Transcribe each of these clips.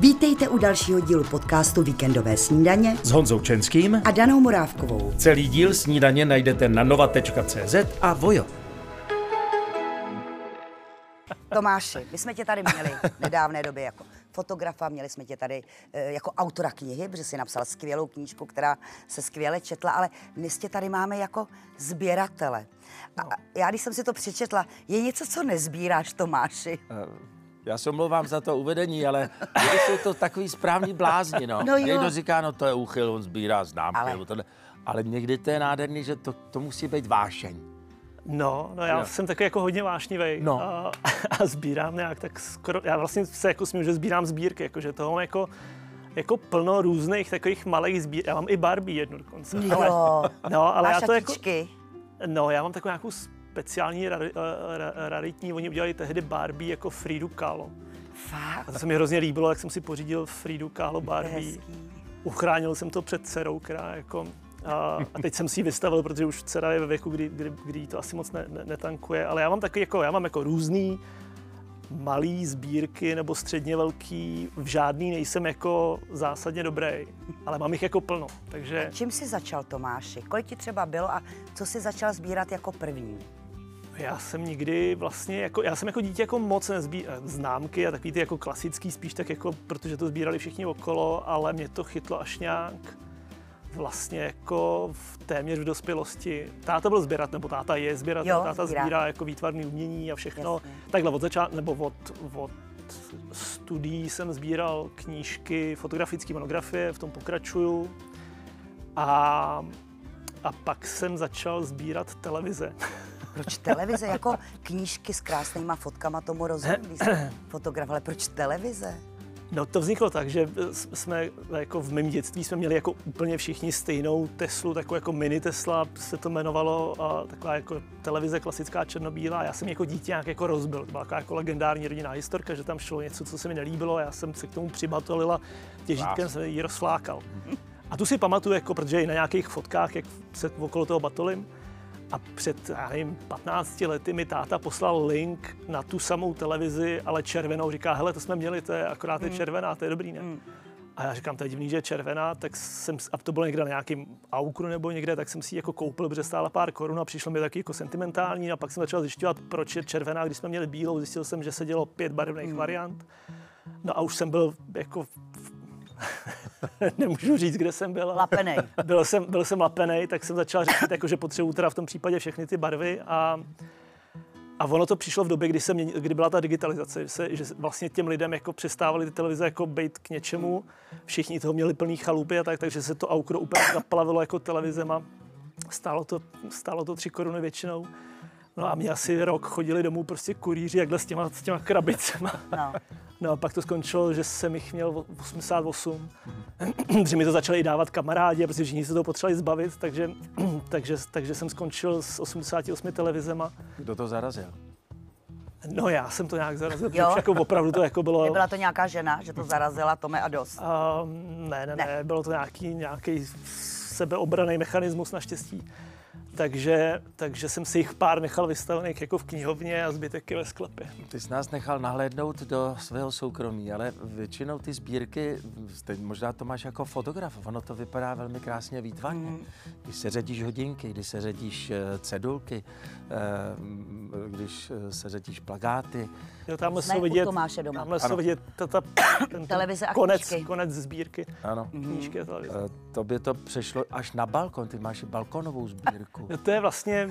Vítejte u dalšího dílu podcastu Víkendové snídaně s Honzou Čenským a Danou Morávkovou. Celý díl snídaně najdete na nova.cz a Vojo. Tomáši, my jsme tě tady měli v nedávné době jako fotografa, měli jsme tě tady jako autora knihy, protože jsi napsal skvělou knížku, která se skvěle četla, ale dnes tě tady máme jako sběratele. A já, když jsem si to přečetla, je něco, co nezbíráš, Tomáši? Já se omlouvám za to uvedení, ale jsou to takový správný blázni, no. Někdo říká, no to je úchyl, on sbírá známky, ale někdy to je nádherný, že to musí být vášeň. No, já jsem taky jako hodně vášnivej a sbírám nějak tak skoro, já vlastně se jako smím, že sbírám sbírky, jakože toho mám jako plno různých takových malých sbírek, já mám i Barbie jednu dokonce. Ale já to jako, já mám takovou nějakou speciální raritní, oni udělali tehdy Barbie jako Fridu Kálo. Fakt? A to se mi hrozně líbilo, jak jsem si pořídil Fridu Kálo Barbie. Uchránil jsem to před dcerou, která jako... A teď jsem si ji vystavil, protože už dcera je ve věku, kdy to asi moc netankuje, ale já mám jako různý malý sbírky nebo středně velký, v žádný nejsem jako zásadně dobrý, ale mám jich jako plno, takže... A čím jsi začal, Tomáši? Kolik ti třeba bylo a co jsi začal sbírat jako první? Já jsem nikdy vlastně jako, já jsem jako dítě jako moc nezbíral známky a takový ty jako klasický spíš tak jako, protože to sbírali všichni okolo, ale mě to chytlo až nějak... Vlastně jako téměř v dospělosti. Táta byl sběrat, nebo táta je sběrat, táta sbírá jako výtvarné umění a všechno. Jasně. Takhle od začátku, nebo od studií jsem sbíral knížky, fotografické monografie, v tom pokračuju. A pak jsem začal sbírat televize. Proč televize? Jako knížky s krásnýma fotkama, tomu rozumím, když jsem fotograf, ale proč televize? No to vzniklo tak, že jsme jako v mém dětství jsme měli jako úplně všichni stejnou Teslu, takovou jako mini Tesla se to jmenovalo, a taková jako televize klasická černobílá. Já jsem jako dítě nějak jako rozbil, to byla jako legendární rodinná historka, že tam šlo něco, co se mi nelíbilo, a já jsem se k tomu přibatolil a těžítkem jsem ji rozflákal. A tu si pamatuju, jako, protože i na nějakých fotkách, jak se okolo toho batolím. A před, já nevím, 15 lety mi táta poslal link na tu samou televizi, ale červenou. Říká, hele, to jsme měli, to je akorát je červená, to je dobrý, ne? A já říkám, to je divný, že je červená, tak jsem, a to bylo někde na nějakým aukru nebo někde, tak jsem si ji jako koupil, protože stála pár korun a přišlo mi taky jako sentimentální a pak jsem začal zjišťovat, proč je červená, když jsme měli bílou, zjistil jsem, že se dělo 5 barevných variant. No a už jsem byl jako... Nemůžu říct, kde jsem byl. Lapenej. Byl jsem lapenej, tak jsem začal říkat, jako, že potřebuji teda v tom případě všechny ty barvy a ono to přišlo v době, kdy byla ta digitalizace, že vlastně těm lidem jako přestávaly ty televize jako být k něčemu, všichni toho měli plný chalupy a tak, takže se to aukro úplně zaplavilo jako televizema, stálo to 3 koruny většinou. No a mě asi rok chodili domů prostě kurýři jakhle s těma krabicema. No a pak to skončilo, že jsem jich měl 88, protože mi to začali dávat kamarádi, protože všichni se toho potřebovali zbavit, takže jsem skončil s 88 televizema. Kdo to zarazil? No já jsem to nějak zarazil, protože jako opravdu to jako bylo... Nebyla to nějaká žena, že to zarazila, Tome, a dost? Ne, bylo to nějaký sebeobraný mechanismus naštěstí. Takže jsem si jich pár nechal vystavených jako v knihovně a zbytek je ve sklepě. Ty jsi nás nechal nahlédnout do svého soukromí, ale většinou ty sbírky, teď možná to máš jako fotograf, ono to vypadá velmi krásně výtvarně. Když se ředíš hodinky, když se ředíš cedulky, když se ředíš plakáty. Jo, tamhle jsou vidět, televize a knížky. Konec sbírky, knížky a televize. Tobě to přešlo až na balkon, ty máš i balkonovou sbírku. No to je vlastně,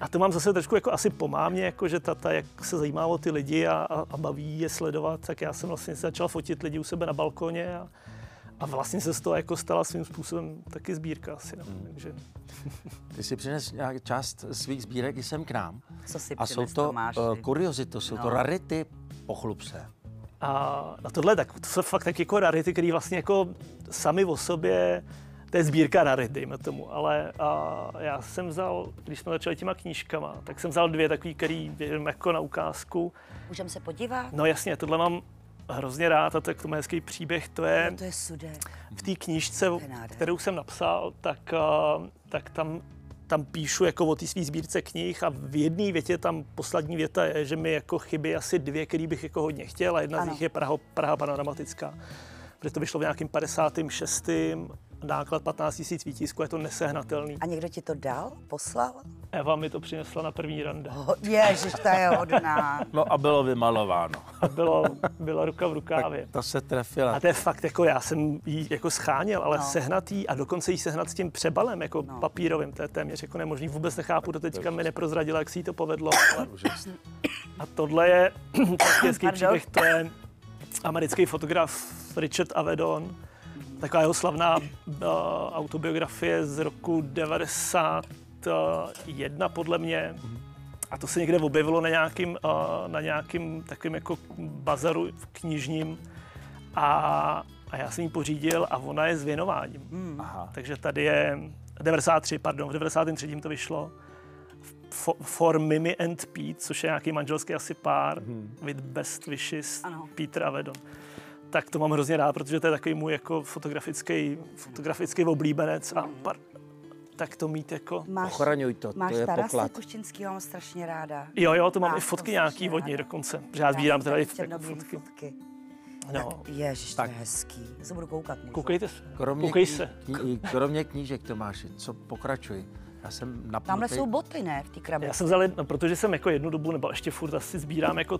a to mám zase trošku jako asi po mámě, jako že tata, jak se zajímá o ty lidi a baví je sledovat, tak já jsem vlastně začal fotit lidi u sebe na balkoně a vlastně se z toho jako stala svým způsobem taky sbírka asi, no, takže. Ty si přines část svých sbírek i sem k nám. Co si přines, Tomáši? A jsou to kuriozity, jsou to rarity, pochlup se. A tohle tak, to jsou fakt tak jako rarity, které vlastně jako sami o sobě. To je sbírka rarit, dejme tomu, ale já jsem vzal, když jsme začali těma knížkama, tak jsem vzal 2 takový, který věřím jako na ukázku. Můžeme se podívat? No jasně, tohle mám hrozně rád a to je k tomu hezký příběh, to je... No to je sudek. V té knížce, kterou jsem napsal, tak tam tam píšu jako o té své sbírce knih a v jedné větě tam poslední věta je, že mi jako chybí asi dvě, které bych jako hodně chtěl a jedna z nich je Praha panoramatická. Protože to vyšlo v nějakým 56. náklad 15 000 výtisků, je to nesehnatelný. A někdo ti to dal? Poslal? Eva mi to přinesla na první rande. Ježiš, ta je hodná. No a bylo vymalováno. A byla ruka v rukávě. Tak ta se trefila. A to je fakt, jako já jsem ji jako scháněl, ale sehnatý a dokonce jí sehnat s tím přebalem, jako papírovým, to je téměř jako nemožný. Vůbec nechápu, doteďka mi neprozradila, jak si jí to povedlo. Ale... A tohle je hezký příběh, to je americký fotograf Richard Avedon. Taková jeho slavná autobiografie z roku 91 podle mě. A to se někde objevilo na nějakým takovým jako bazaru knižním. A já jsem ji pořídil a ona je s věnováním. Takže tady je 93, pardon, v 93. to vyšlo. For Mimi and Pete, což je nějaký manželský asi pár. With best wishes, Peter Avedon. Tak to mám hrozně rád, protože to je takový můj jako fotografický oblíbenec a tak to mít jako... Ochraňuj to, to je poklad. Máš Tarasku Čenskýho, mám strašně ráda. Jo, to mám i fotky nějaký od něj dokonce, protože já sbírám teda i fotky. No. Ježiš, to je hezký. Já se budu koukat. Koukejte se. Kromě knížek, Tomáši, co pokračuj? Já jsem napnutý. Tamhle jsou boty, ne, v té krabici. Já jsem vzal, protože jsem jako jednu dobu, nebo ještě furt asi sbírám jako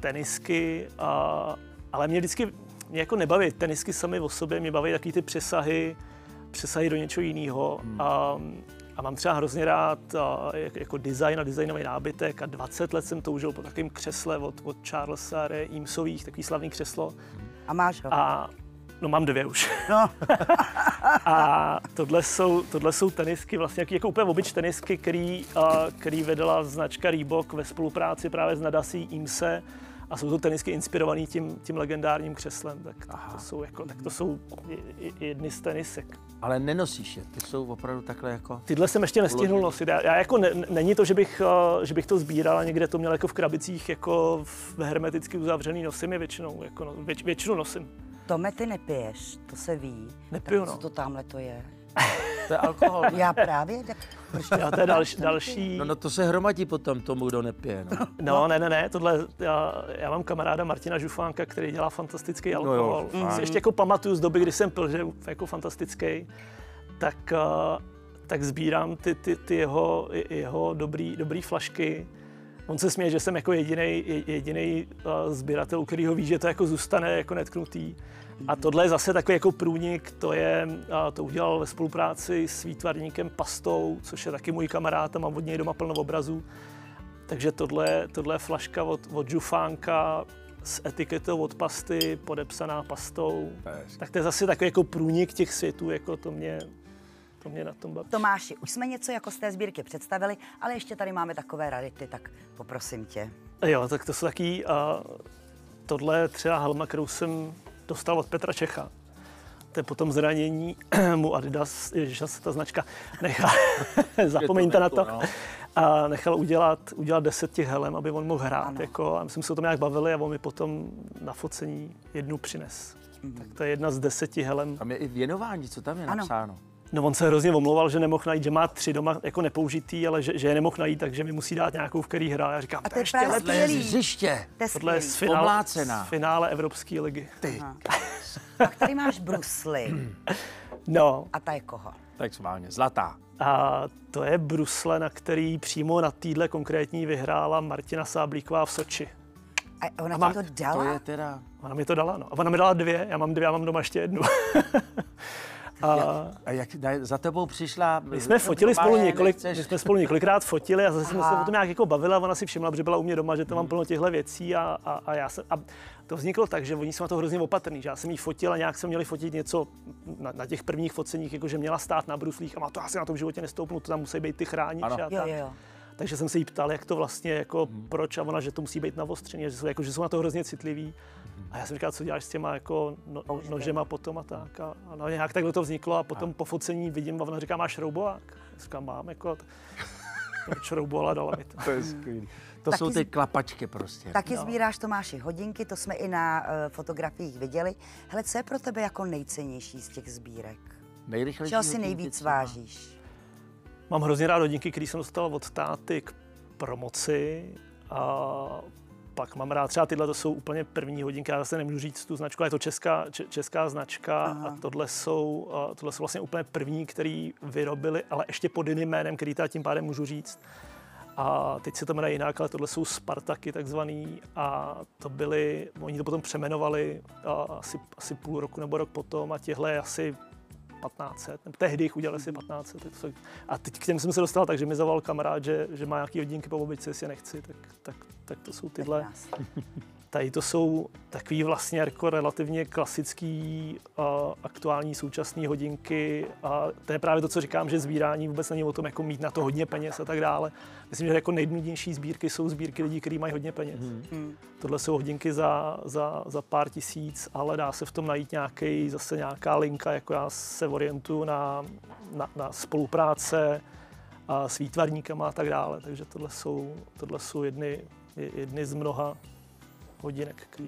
tenisky a... Ale mě vždycky jako nebaví tenisky sami o sobě, mě baví taky ty přesahy do něčeho jiného. A mám třeba hrozně rád jako design a designový nábytek a 20 let jsem toužil po takovém křesle od Charlesa Eamesových, takový slavný křeslo. A máš ho? No mám dvě už. No. A tohle jsou tenisky, vlastně jako úplně obyč tenisky, který vedla značka Reebok ve spolupráci právě s Nadací Eamese. A jsou to tenisky inspirovaný tím legendárním křeslem, tak to jsou jedny z tenisek. Ale nenosíš je, ty jsou opravdu takhle jako... Tyhle jsem ještě nestihnul nosit, já jako není to, že bych to sbíral a někde to měl jako v krabicích, jako v hermeticky uzavřený, nosím je většinou, jako většinu nosím. Tome, ty nepiješ, to se ví. Nepiju, no. Co to tamhle to je? To je alkohol. Já právě. Jo, to je další. No, to se hromadí potom tomu, kdo nepije. No, ne, tohle, já mám kamaráda Martina Žufánka, který dělá fantastický alkohol. No jo, ještě jako pamatuju z doby, kdy jsem pil, že jako fantastický, tak sbírám ty jeho dobrý flašky. On se směje, že jsem jako jedinej sběratel, u kterého ví, že to jako zůstane jako netknutý. A tohle je zase takový jako průnik, to udělal ve spolupráci s výtvarníkem Pastou, což je taky můj kamarád a mám od něj doma plno obrazů. Takže tohle je flaška od Žufánka s etiketou od Pasty, podepsaná Pastou. Tak to je zase takový jako průnik těch světů, jako to mě na tom baví. Tomáši, už jsme něco jako z té sbírky představili, ale ještě tady máme takové rarity, tak poprosím tě. Jo, tak to jsou taky, tohle je třeba helma, kterou jsem dostal od Petra Čecha. To je potom zranění mu Adidas, ježiš, se ta značka nechal, zapomeňte na to, a nechal udělat 10 těch helem, aby on mohl hrát. Jako, a my jsme se o tom nějak bavili a on mi potom na focení jednu přines. Tak to je jedna z 10 helem. Tam je i věnování, co tam je napsáno? No, on se hrozně omlouval, že nemohl najít, že má 3 doma jako nepoužitý, ale že je nemohl najít, takže mi musí dát nějakou, v který hra. Já říkám, to je právě hřiště. Tohle je z finále Evropské ligy. Ty. Tak tady máš brusli. No. A ta je koho? Tak sválně, zlatá. A to je brusle, na který přímo na téhle konkrétní vyhrála Martina Sáblíková v Soči. A ona mi to dala? To je teda... Ona mi to dala, no. A ona mi dala 2, já mám doma ještě 1. Za tebou přišla... My jsme fotili několikrát fotili a zase jsme se o tom nějak jako bavila, ona si všimla, protože byla u mě doma, že tam mám plno těchto věcí a já jsem... A to vzniklo tak, že oni jsou na to hrozně opatrný, že já jsem jí fotil a nějak jsme měli fotit něco na těch prvních foceních, jakože měla stát na bruslích a má to asi na tom životě nestoupnu, to tam musí být ty chrániče a tak. Takže jsem se jí ptal, jak to vlastně, jako proč, a ona, že to musí být navostřený, že jsou na to hrozně citliví. A já jsem říkal, co děláš s těma jako nožema potom a tak. A nějak takhle to vzniklo a potom po focení vidím a ona říká, máš šroubovák? Já říkám, mám jako, proč šroubovala, dala mi to. To je skvělý. To jsou ty klapačky prostě. Taky sbíráš, Tomáši, hodinky, to jsme i na fotografiích viděli. Hele, co je pro tebe jako nejcennější z těch sbírek? Čeho si nejvíc vážíš? Mám hrozně rád hodinky, které jsem dostal od táty k promoci a pak mám rád, třeba tyhle to jsou úplně první hodinky, já zase nemůžu říct tu značku, ale je to česká značka. Aha. A tohle jsou vlastně úplně první, který vyrobili, ale ještě pod jiným jménem, který tím pádem můžu říct. A teď se to jmenuje jinak, ale tohle jsou Spartaky takzvaný a to byly, oni to potom přejmenovali asi půl roku nebo rok potom a těhle asi 1500, nebo tehdy jich udělali si 1500. A teď k těm jsem se dostal, takže mi zavolal kamarád, že má nějaký hodinky po obyčce, jestli je nechci, tak to jsou tyhle. Tady to jsou takový vlastně jako relativně klasický, aktuální současné hodinky. A to je právě to, co říkám, že sbírání vůbec není o tom jako mít na to hodně peněz a tak dále. Myslím, že jako nejnudnější sbírky jsou sbírky lidí, kteří mají hodně peněz. Hmm. Tohle jsou hodinky za pár tisíc, ale dá se v tom najít zase nějaká linka, jako já se orientuju na spolupráce s výtvarníkama a tak dále. Takže tohle jsou jedny z mnoha hodinek.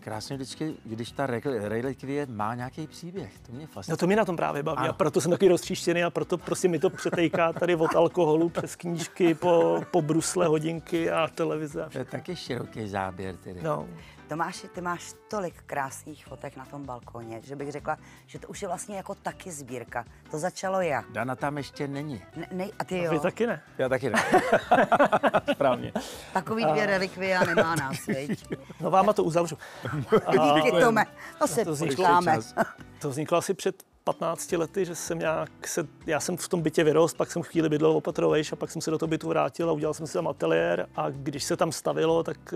Krásně vždycky, když ta relikvie má nějaký příběh, to mě fascinuje. No to mě na tom právě baví, a proto jsem takový roztříštěný a proto prostě mi to přetejká tady od alkoholu přes knížky po brusle, hodinky a televize. To je taky široký záběr tedy. No. Tomáši, ty máš tolik krásných fotek na tom balkoně, že bych řekla, že to už je vlastně jako taky sbírka. To začalo jak? Dana tam ještě není. Ne, a ty jo? A vy taky ne. Já taky ne. Správně. Takový dvě relikvie nemá nás, veď. No váma to uzavřu. Díky, Tome. To se počkáme. To vzniklo asi před 15 lety, že jsem já jsem v tom bytě vyrost, pak jsem chvíli bydlel v Opatrovejš a pak jsem se do toho bytu vrátil a udělal jsem si tam ateliér a když se tam stavilo, tak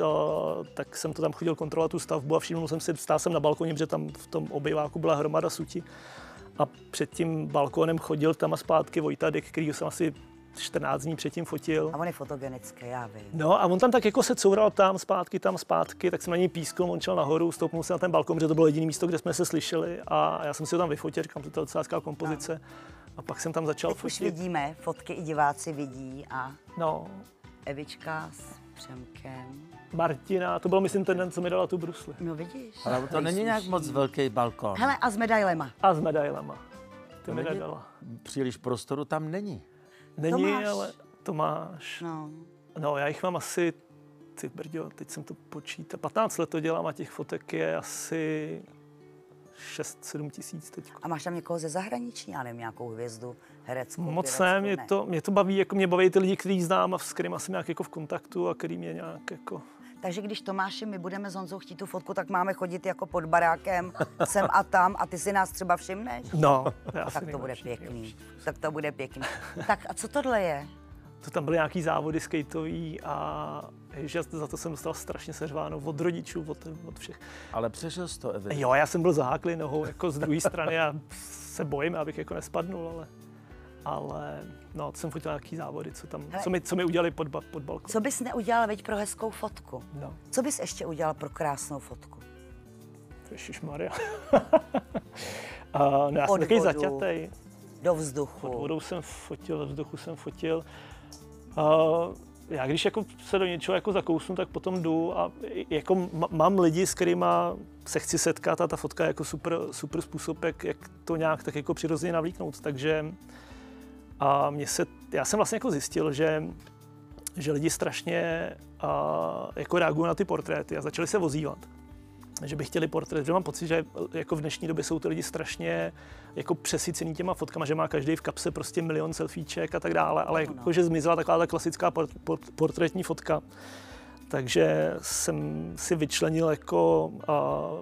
jsem to tam chodil kontrolovat tu stavbu a všiml jsem si, stál jsem na balkoně, protože tam v tom obýváku byla hromada suti a před tím balkónem chodil tam a zpátky Vojta Dek, kterýho jsem asi 14 dní předtím fotil. A on je fotogenický, já vím. No a on tam tak jako se coural tam zpátky, tak jsem na něj pískl, on šel nahoru, stoupnul se na ten balkon, protože to bylo jediné místo, kde jsme se slyšeli a já jsem si ho tam vyfotil, říkám, to je docela hezká kompozice. No. A pak jsem tam začal fotit. Už vidíme, fotky i diváci vidí a no. Evička s Přemkem. Martina, to bylo myslím ten den, co mi dala tu brusli. No vidíš. Ale to není sluší. Nějak moc velký balkon. Hele, a s medailema. Ty mi nedala. Příliš prostoru tam není. Není, Tomáš. Ale Tomáš. No, já jich mám asi, ty brďo, teď jsem to počítal, 15 let to dělám a těch fotek je asi 6-7 tisíc teď. A máš tam někoho ze zahraničí, já nevím, nějakou hvězdu, hereckou? Moc ne, mě to baví, jako mě baví ty lidi, který znám a s kterým jsem nějak jako v kontaktu a který mě nějak jako... Takže když, Tomáši, my budeme s Honzou chtít tu fotku, tak máme chodit jako pod barákem sem a tam a ty si nás třeba všimneš? No. Tak to bude pěkný. Tak a co tohle je? To tam byly nějaký závody skateový a že za to jsem dostal strašně seřváno od rodičů, od všech. Ale přešel jsi to, Evi. Jo, já jsem byl zaháklý nohou jako z druhé strany a se bojím, abych jako nespadnul, ale no, jsem fotil nějaký závody, co mi udělali pod balkon. Co bys neudělal, veď, pro hezkou fotku? No. Co bys ještě udělal pro krásnou fotku? Ježišmarja. No, já jsem takový zaťatej. Do vzduchu. Pod vodou jsem fotil, do vzduchu jsem fotil. Já když jako se do něčeho jako zakousnu, tak potom jdu a jako mám lidi, s kterými se chci setkat a ta fotka je jako super způsob, jak to nějak tak jako přirozeně navlíknout, takže a já jsem vlastně jako zjistil, že lidi strašně jako reagují na ty portréty a začali se ozývat, že by chtěli portrét, že mám pocit, že jako v dnešní době jsou ty lidi strašně jako přesycený těma fotkama, že má každý v kapse prostě milion selfieček a tak dále, ale jako, že zmizela taková ta klasická portrétní fotka. Takže jsem si vyčlenil jako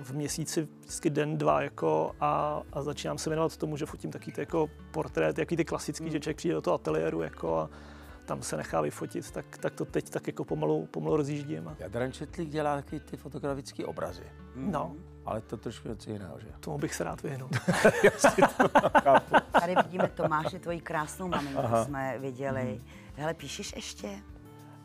v měsíci vždycky den, dva jako a začínám se věnovat tomu, že fotím takový ty jako portrét, jaký ty klasický, že člověk přijde do toho ateliéru jako a tam se nechá vyfotit, tak to teď tak jako pomalu rozjíždím. Jadran Četlík dělá takový ty fotografické obrazy. No. Ale to trošku něco jiného, že? Tomu bych se rád vyhnul. Tady vidíme, Tomáši, tvoji krásnou maminku jsme viděli. Hele, píšeš ještě?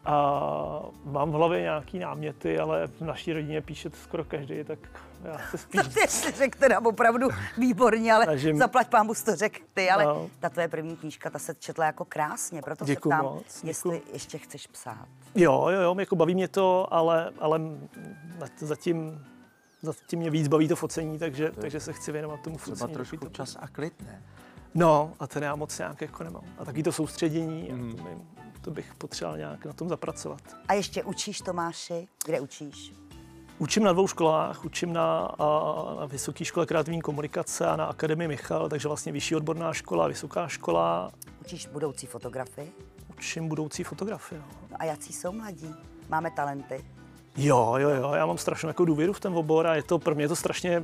A mám v hlavě nějaký náměty, ale v naší rodině píše to skoro každý, tak já se spíš... To jsi řekl teda opravdu výborně, ale zaplať pánbu to řekl ty, ale no. Ta tvoje první knížka, ta se četla jako krásně, proto se ptám, jestli ještě chceš psát. Jo, jako baví mě to, ale zatím mě víc baví to focení, takže se chci věnovat tomu focení. Třeba trošku čas a klid, ne? No a ten já moc nějak jako nemám. A taky to soustředění, to bych potřeboval nějak na tom zapracovat. A ještě učíš, Tomáši? Kde učíš? Učím na dvou školách, učím na Vysoké škole kreativní komunikace a na Akademii Michal, takže vlastně vyšší odborná škola, vysoká škola. Učíš budoucí fotografii? Učím budoucí fotografii, no. No a jací jsou mladí? Máme talenty? Jo, já mám strašnou jako důvěru v ten obor a je to, pro mě je to strašně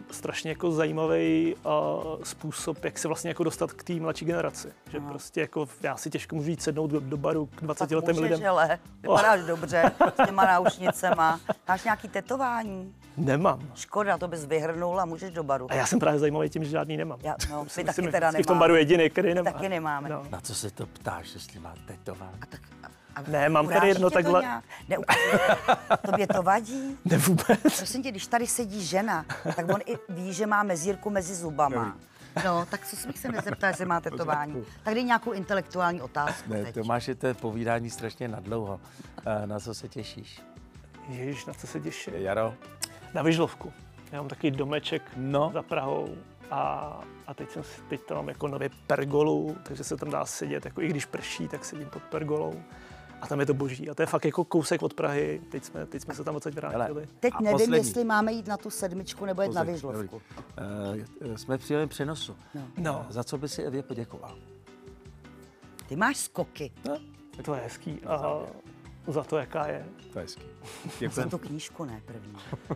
jako zajímavý způsob, jak se vlastně jako dostat k té mladší generaci. Že prostě jako já si těžko můžu jít sednout do baru k 20letým lidem. Tak vypadáš dobře s těma náušnicema. Máš nějaký tetování? Nemám. Škoda, to bys vyhrnul a můžeš do baru. A já jsem právě zajímavý tím, že žádný nemám. Já, no, my taky teda nemáme. V tom baru jediný, který nemám. Taky nemáme. No. Na co se to ptáš, jestli má tetování? Ne, mám tady jedno takhle. Tobě to vadí? Ne vůbec. Prosím tě, když tady sedí žena, tak on i ví, že má mezírku mezi zubama. No, tak co se nezeptá, jestli má tetování. Tak dej nějakou intelektuální otázku. Ne, Tomáš, je to povídání strašně nadlouho. Na co se těšíš? Ježiš, na co se těším? Jaro? Na Vyžlovku. Já mám takový domeček za Prahou. A teď tam mám jako nově pergolu, takže se tam dá sedět, jako i když prší, tak sedím pod pergolou. A tam je to boží. A to je fakt jako kousek od Prahy. Teď jsme se tam odsaď vrátili. Teď nevím, jestli máme jít na tu sedmičku nebo jít na Vyžlovku. Jsme v příjemném přenosu. No. Za co by si Evě poděkoval? Ty máš skoky. No. To je hezký. Za to, jaká je. To je hezký. Za tu knížku, ne první.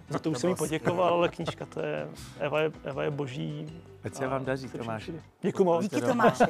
Za to už jsem jí poděkoval, ale knížka to je... Eva je boží. Ať se vám daří, Tomáši. Děkuji moc. Díky, Tomáši.